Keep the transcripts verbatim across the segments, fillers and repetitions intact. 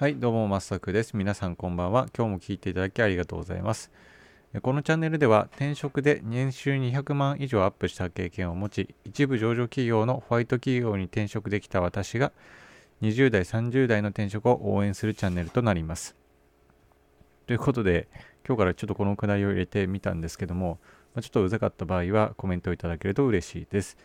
はい、どうもまっさくです。皆さんこんばんは。今日も聞いていただきありがとうございます。このチャンネルでは転職で年収にひゃくまん以上アップした経験を持ち、一部上場企業のホワイト企業に転職できた私がにじゅう代さんじゅう代の転職を応援するチャンネルとなります。ということで、今日からちょっとこのくだりを入れてみたんですけども、ちょっとうざかった場合はコメントをいただけると嬉しいです。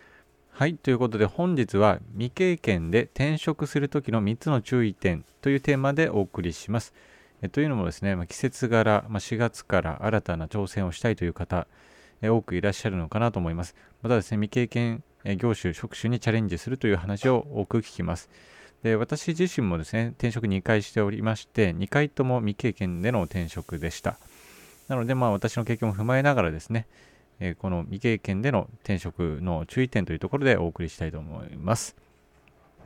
はい、ということで本日は未経験で転職する時のみっつの注意点というテーマでお送りします。えというのもですね、まあ、季節柄、まあ、しがつから新たな挑戦をしたいという方え多くいらっしゃるのかなと思います。またですね、未経験え業種職種にチャレンジするという話を多く聞きます。で、私自身もですね、転職にかいしておりまして、にかいとも未経験での転職でした。なので、まあ私の経験も踏まえながらですね、えこの未経験での転職の注意点というところでお送りしたいと思います。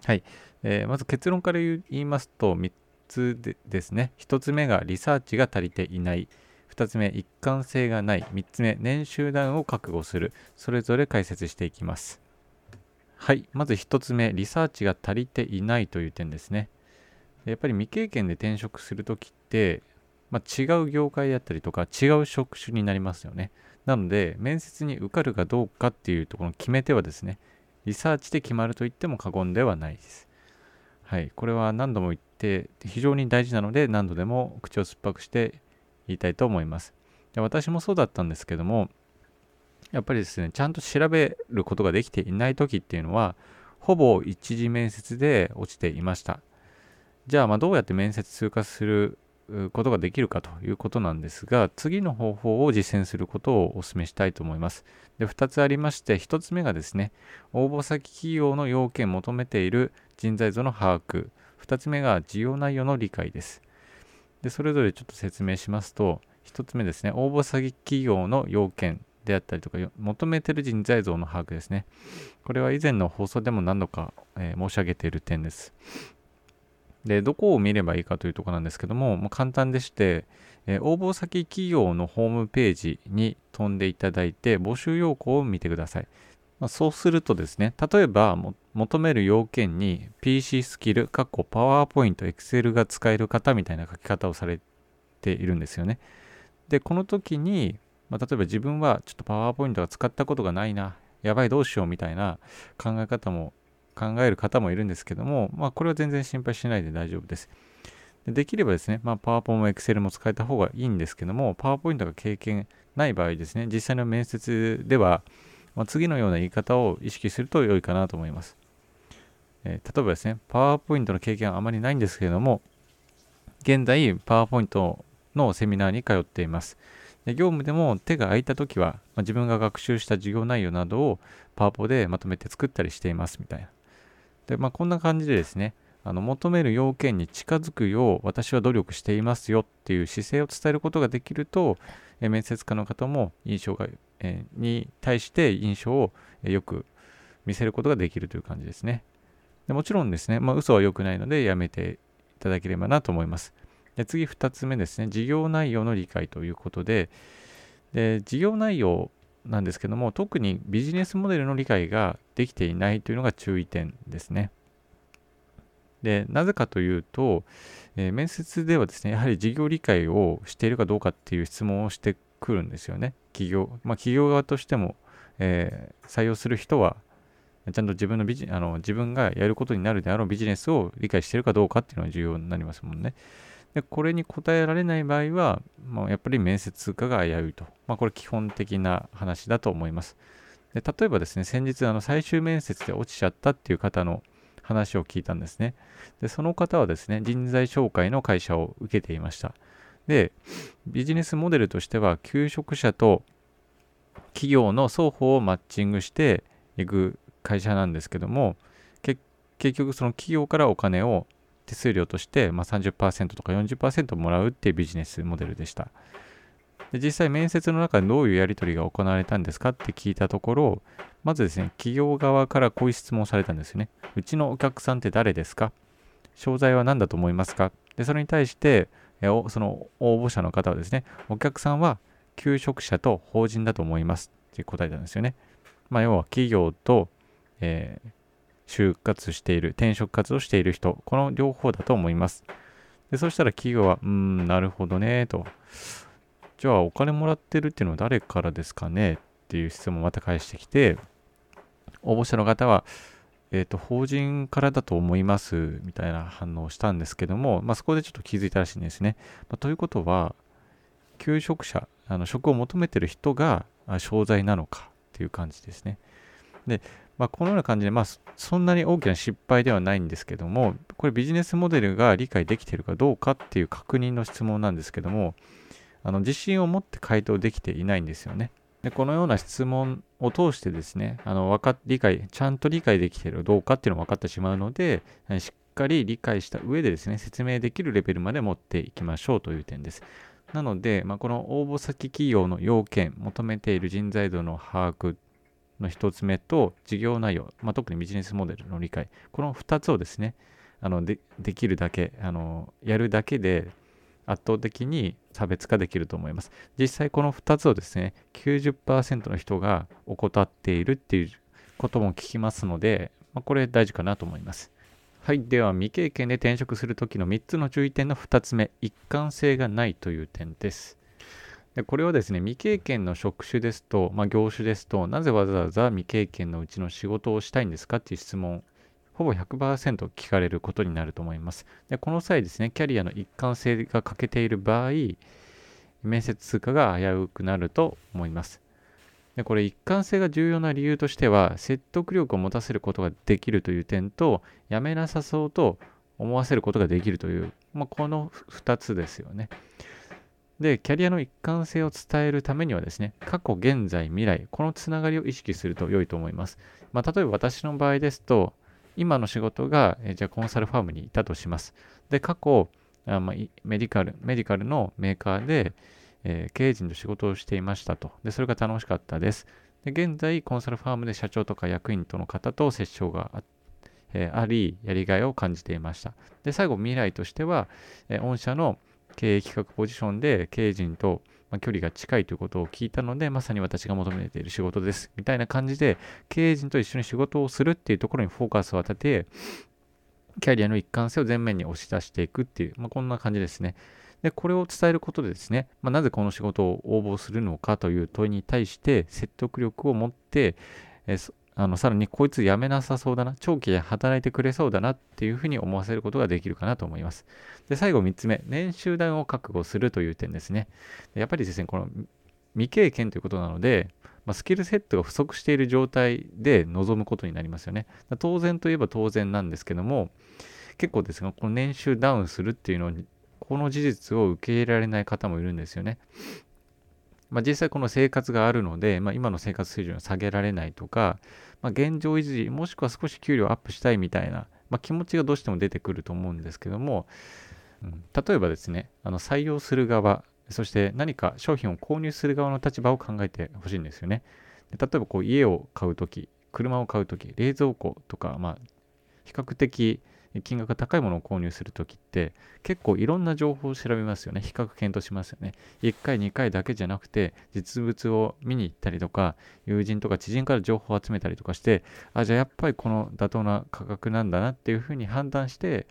はい、えー、まず結論から言いますとみっつでですね、ひとつめがリサーチが足りていない、ふたつめ一貫性がない、みっつめ年収ダウンを覚悟する、それぞれ解説していきます。はい、まずひとつめ、リサーチが足りていないという点ですね。やっぱり未経験で転職するときって、まあ、違う業界だったりとか違う職種になりますよね。なので面接に受かるかどうかっていうところの決め手はですね、リサーチで決まると言っても過言ではないです。はい、これは何度も言って非常に大事なので、何度でも口を酸っぱくして言いたいと思います。で、私もそうだったんですけども、やっぱりですね、ちゃんと調べることができていない時っていうのはほぼ一次面接で落ちていました。じゃあ、まあどうやって面接通過することができるかということなんですが、次の方法を実践することをお勧めしたいと思います。で、ふたつありまして、ひとつめがですね、応募先企業の要件を求めている人材像の把握、ふたつめが事業内容の理解です。で、それぞれちょっと説明しますと、ひとつめですね、応募先企業の要件であったりとか求めている人材像の把握ですね。これは以前の放送でも何度か、えー、申し上げている点です。で、どこを見ればいいかというところなんですけども、もう簡単でして、えー、応募先企業のホームページに飛んでいただいて、募集要項を見てください。まあ、そうするとですね、例えばも求める要件に ピーシー スキル、パワーポイント、Excel が使える方みたいな書き方をされているんですよね。で、この時に、まあ、例えば自分はちょっとパワーポイントが使ったことがないな、やばいどうしようみたいな考え方も考える方もいるんですけども、まあ、これは全然心配しないで大丈夫です。できればですね、まあ、パワポも Excel も使えた方がいいんですけども、パワーポイントが経験ない場合ですね、実際の面接では、まあ、次のような言い方を意識すると良いかなと思います。えー、例えばですね、パワーポイントの経験はあまりないんですけれども、現在パワーポイントのセミナーに通っています。で、業務でも手が空いたときは、まあ、自分が学習した授業内容などをパワポでまとめて作ったりしていますみたいな。で、まあ、こんな感じでですね、あの求める要件に近づくよう私は努力していますよっていう姿勢を伝えることができると、え面接官の方も印象が、えー、に対して印象をよく見せることができるという感じですね。で、もちろんですね、まあ、嘘は良くないのでやめていただければなと思います。で、次ふたつめですね、事業内容の理解ということで、で事業内容なんですけども、特にビジネスモデルの理解ができていないというのが注意点ですね。で、なぜかというと、えー、面接ではですね、やはり事業理解をしているかどうかっていう質問をしてくるんですよね。企業、まあ、企業側としても、えー、採用する人はちゃんと自分のビジ、あの、自分がやることになるであろうビジネスを理解しているかどうかっていうのが重要になりますもんね。で、これに答えられない場合は、まあ、やっぱり面接通過が危ういと、まあ、これ基本的な話だと思います。で、例えばですね、先日あの最終面接で落ちちゃったっていう方の話を聞いたんですね。で、その方はですね、人材紹介の会社を受けていました。で、ビジネスモデルとしては求職者と企業の双方をマッチングしていく会社なんですけども、結局その企業からお金を手数料として、まあ、さんじゅっパーセント とか よんじゅっパーセント もらうっていうビジネスモデルでした。で、実際面接の中でどういうやり取りが行われたんですかって聞いたところ、まずですね、企業側からこういう質問をされたんですよね。うちのお客さんって誰ですか？商材は何だと思いますか？で、それに対してその応募者の方はですね、お客さんは求職者と法人だと思いますって答えたんですよね。まあ、要は企業と、えー就活している、転職活動している人、この両方だと思います。で、そしたら企業は、うーん、なるほどね、と。じゃあお金もらってるっていうのは誰からですかねっていう質問をまた返してきて、応募者の方は、えっと、法人からだと思います、みたいな反応をしたんですけども、まあ、そこでちょっと気づいたらしいんですね。まあ、ということは、求職者、あの職を求めてる人が商材なのかっていう感じですね。で、まあ、このような感じで、まあ、そんなに大きな失敗ではないんですけども、これビジネスモデルが理解できているかどうかっていう確認の質問なんですけども、あの自信を持って回答できていないんですよね。で、このような質問を通してですね、あの分か理解ちゃんと理解できているかどうかっていうのが分かってしまうので、しっかり理解した上でですね、説明できるレベルまで持っていきましょうという点です。なので、まあ、この応募先企業の要件、求めている人材度の把握の一つ目と、事業内容、まあ、特にビジネスモデルの理解、この二つをですね、あの で, できるだけあの、やるだけで圧倒的に差別化できると思います。実際この二つをですね、きゅうじゅっパーセント の人が怠っているっていうことも聞きますので、まあ、これ大事かなと思います。はい、では未経験で転職するときのみっつの注意点のふたつめ、一貫性がないという点です。で、これはですね、未経験の職種ですと、まあ、業種ですと、なぜわざわざ未経験のうちの仕事をしたいんですかっていう質問、ほぼ ひゃくパーセント 聞かれることになると思います。で、この際ですね、キャリアの一貫性が欠けている場合、面接通過が危うくなると思います。で、これ一貫性が重要な理由としては、説得力を持たせることができるという点と、やめなさそうと思わせることができるという、まあ、このふたつですよね。で、キャリアの一貫性を伝えるためにはですね、過去、現在、未来、このつながりを意識すると良いと思います。まあ、例えば私の場合ですと、今の仕事が、えじゃあコンサルファームにいたとします。で、過去、あまあ、メディカル、メディカルのメーカーで、えー、経営陣と仕事をしていましたと。で、それが楽しかったです。で、現在、コンサルファームで社長とか役員との方と接触が あ,、えー、あり、やりがいを感じていました。で、最後、未来としては、えー、御社の経営企画ポジションで経営陣と、まあ、距離が近いということを聞いたので、まさに私が求めている仕事です。みたいな感じで、経営陣と一緒に仕事をするっていうところにフォーカスを当てて、キャリアの一貫性を前面に押し出していくっていう、まあ、こんな感じですね。で、これを伝えることでですね、まあ、なぜこの仕事を応募するのかという問いに対して説得力を持って、えー、あのさらにこいつ辞めなさそうだな、長期で働いてくれそうだなっていうふうに思わせることができるかなと思います。で、最後みっつめ、年収段を覚悟するという点ですね。やっぱりですね、この未経験ということなので、まあ、スキルセットが不足している状態で臨むことになりますよね。当然といえば当然なんですけども、結構ですが、この年収ダウンするっていうのに、この事実を受け入れられない方もいるんですよね。まあ、実際この生活があるので、まあ、今の生活水準を下げられないとか、まあ、現状維持もしくは少し給料アップしたいみたいな、まあ、気持ちがどうしても出てくると思うんですけども、うん、例えばですね、あの採用する側、そして何か商品を購入する側の立場を考えてほしいんですよね。で、例えばこう家を買うとき、車を買うとき、冷蔵庫とか、まあ、比較的金額が高いものを購入するときって結構いろんな情報を調べますよね。比較検討しますよね。いっかいにかいだけじゃなくて実物を見に行ったりとか、友人とか知人から情報を集めたりとかして、あ、じゃあやっぱりこの妥当な価格なんだなっていうふうに判断して、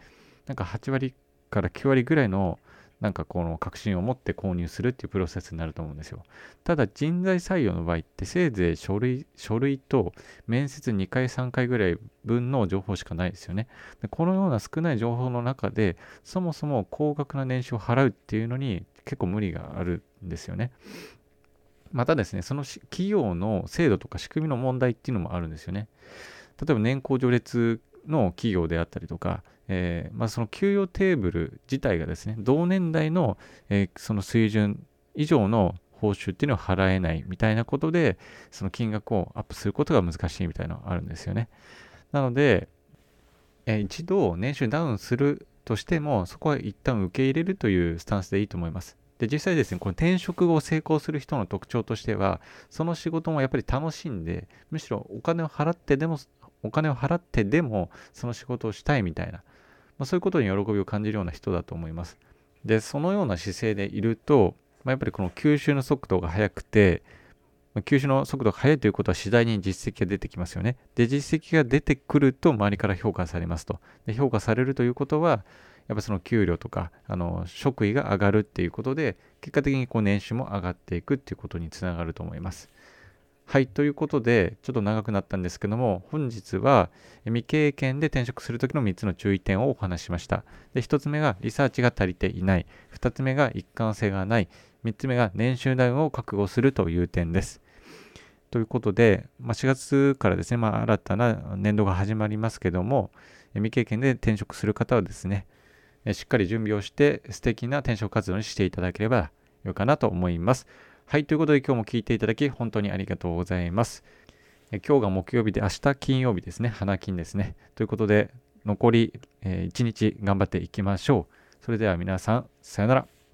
なんかはちわりからきゅうわりぐらいのなんかこの確信を持って購入するっていうプロセスになると思うんですよ。ただ人材採用の場合ってせいぜい書類、書類と面接にかいさんかいぐらい分の情報しかないですよね。で、このような少ない情報の中でそもそも高額な年収を払うっていうのに結構無理があるんですよね。またですね、その企業の制度とか仕組みの問題っていうのもあるんですよね。例えば年功序列の企業であったりとか、えーまあ、その給与テーブル自体がですね、同年代の、えー、その水準以上の報酬っていうのを払えないみたいなことで、その金額をアップすることが難しいみたいなのがあるんですよね。なので、えー、一度年収ダウンするとしても、そこは一旦受け入れるというスタンスでいいと思います。で、実際ですね、この転職を成功する人の特徴としては、その仕事もやっぱり楽しんで、むしろお金を払ってでもお金を払ってでもその仕事をしたいみたいな、まあ、そういうことに喜びを感じるような人だと思います。で、そのような姿勢でいると、まあ、やっぱりこの吸収の速度が速くて、まあ、吸収の速度が速いということは次第に実績が出てきますよね。で、実績が出てくると周りから評価されますと。で、評価されるということは、やっぱその給料とかあの職位が上がるっていうことで、結果的にこう年収も上がっていくっていうことにつながると思います。はい、ということでちょっと長くなったんですけども、本日は未経験で転職するときのみっつの注意点をお話ししました。で、ひとつめがリサーチが足りていない、ふたつめが一貫性がない、みっつめが年収ダウンを覚悟するという点です。ということで、まあ、しがつからですね、まあ、新たな年度が始まりますけども、未経験で転職する方はですね、しっかり準備をして素敵な転職活動にしていただければよいかなと思います。はい、ということで今日も聞いていただき本当にありがとうございます。え今日が木曜日で明日金曜日ですね、花金ですね。ということで残り、えー、いちにち頑張っていきましょう。それでは皆さん、さよなら。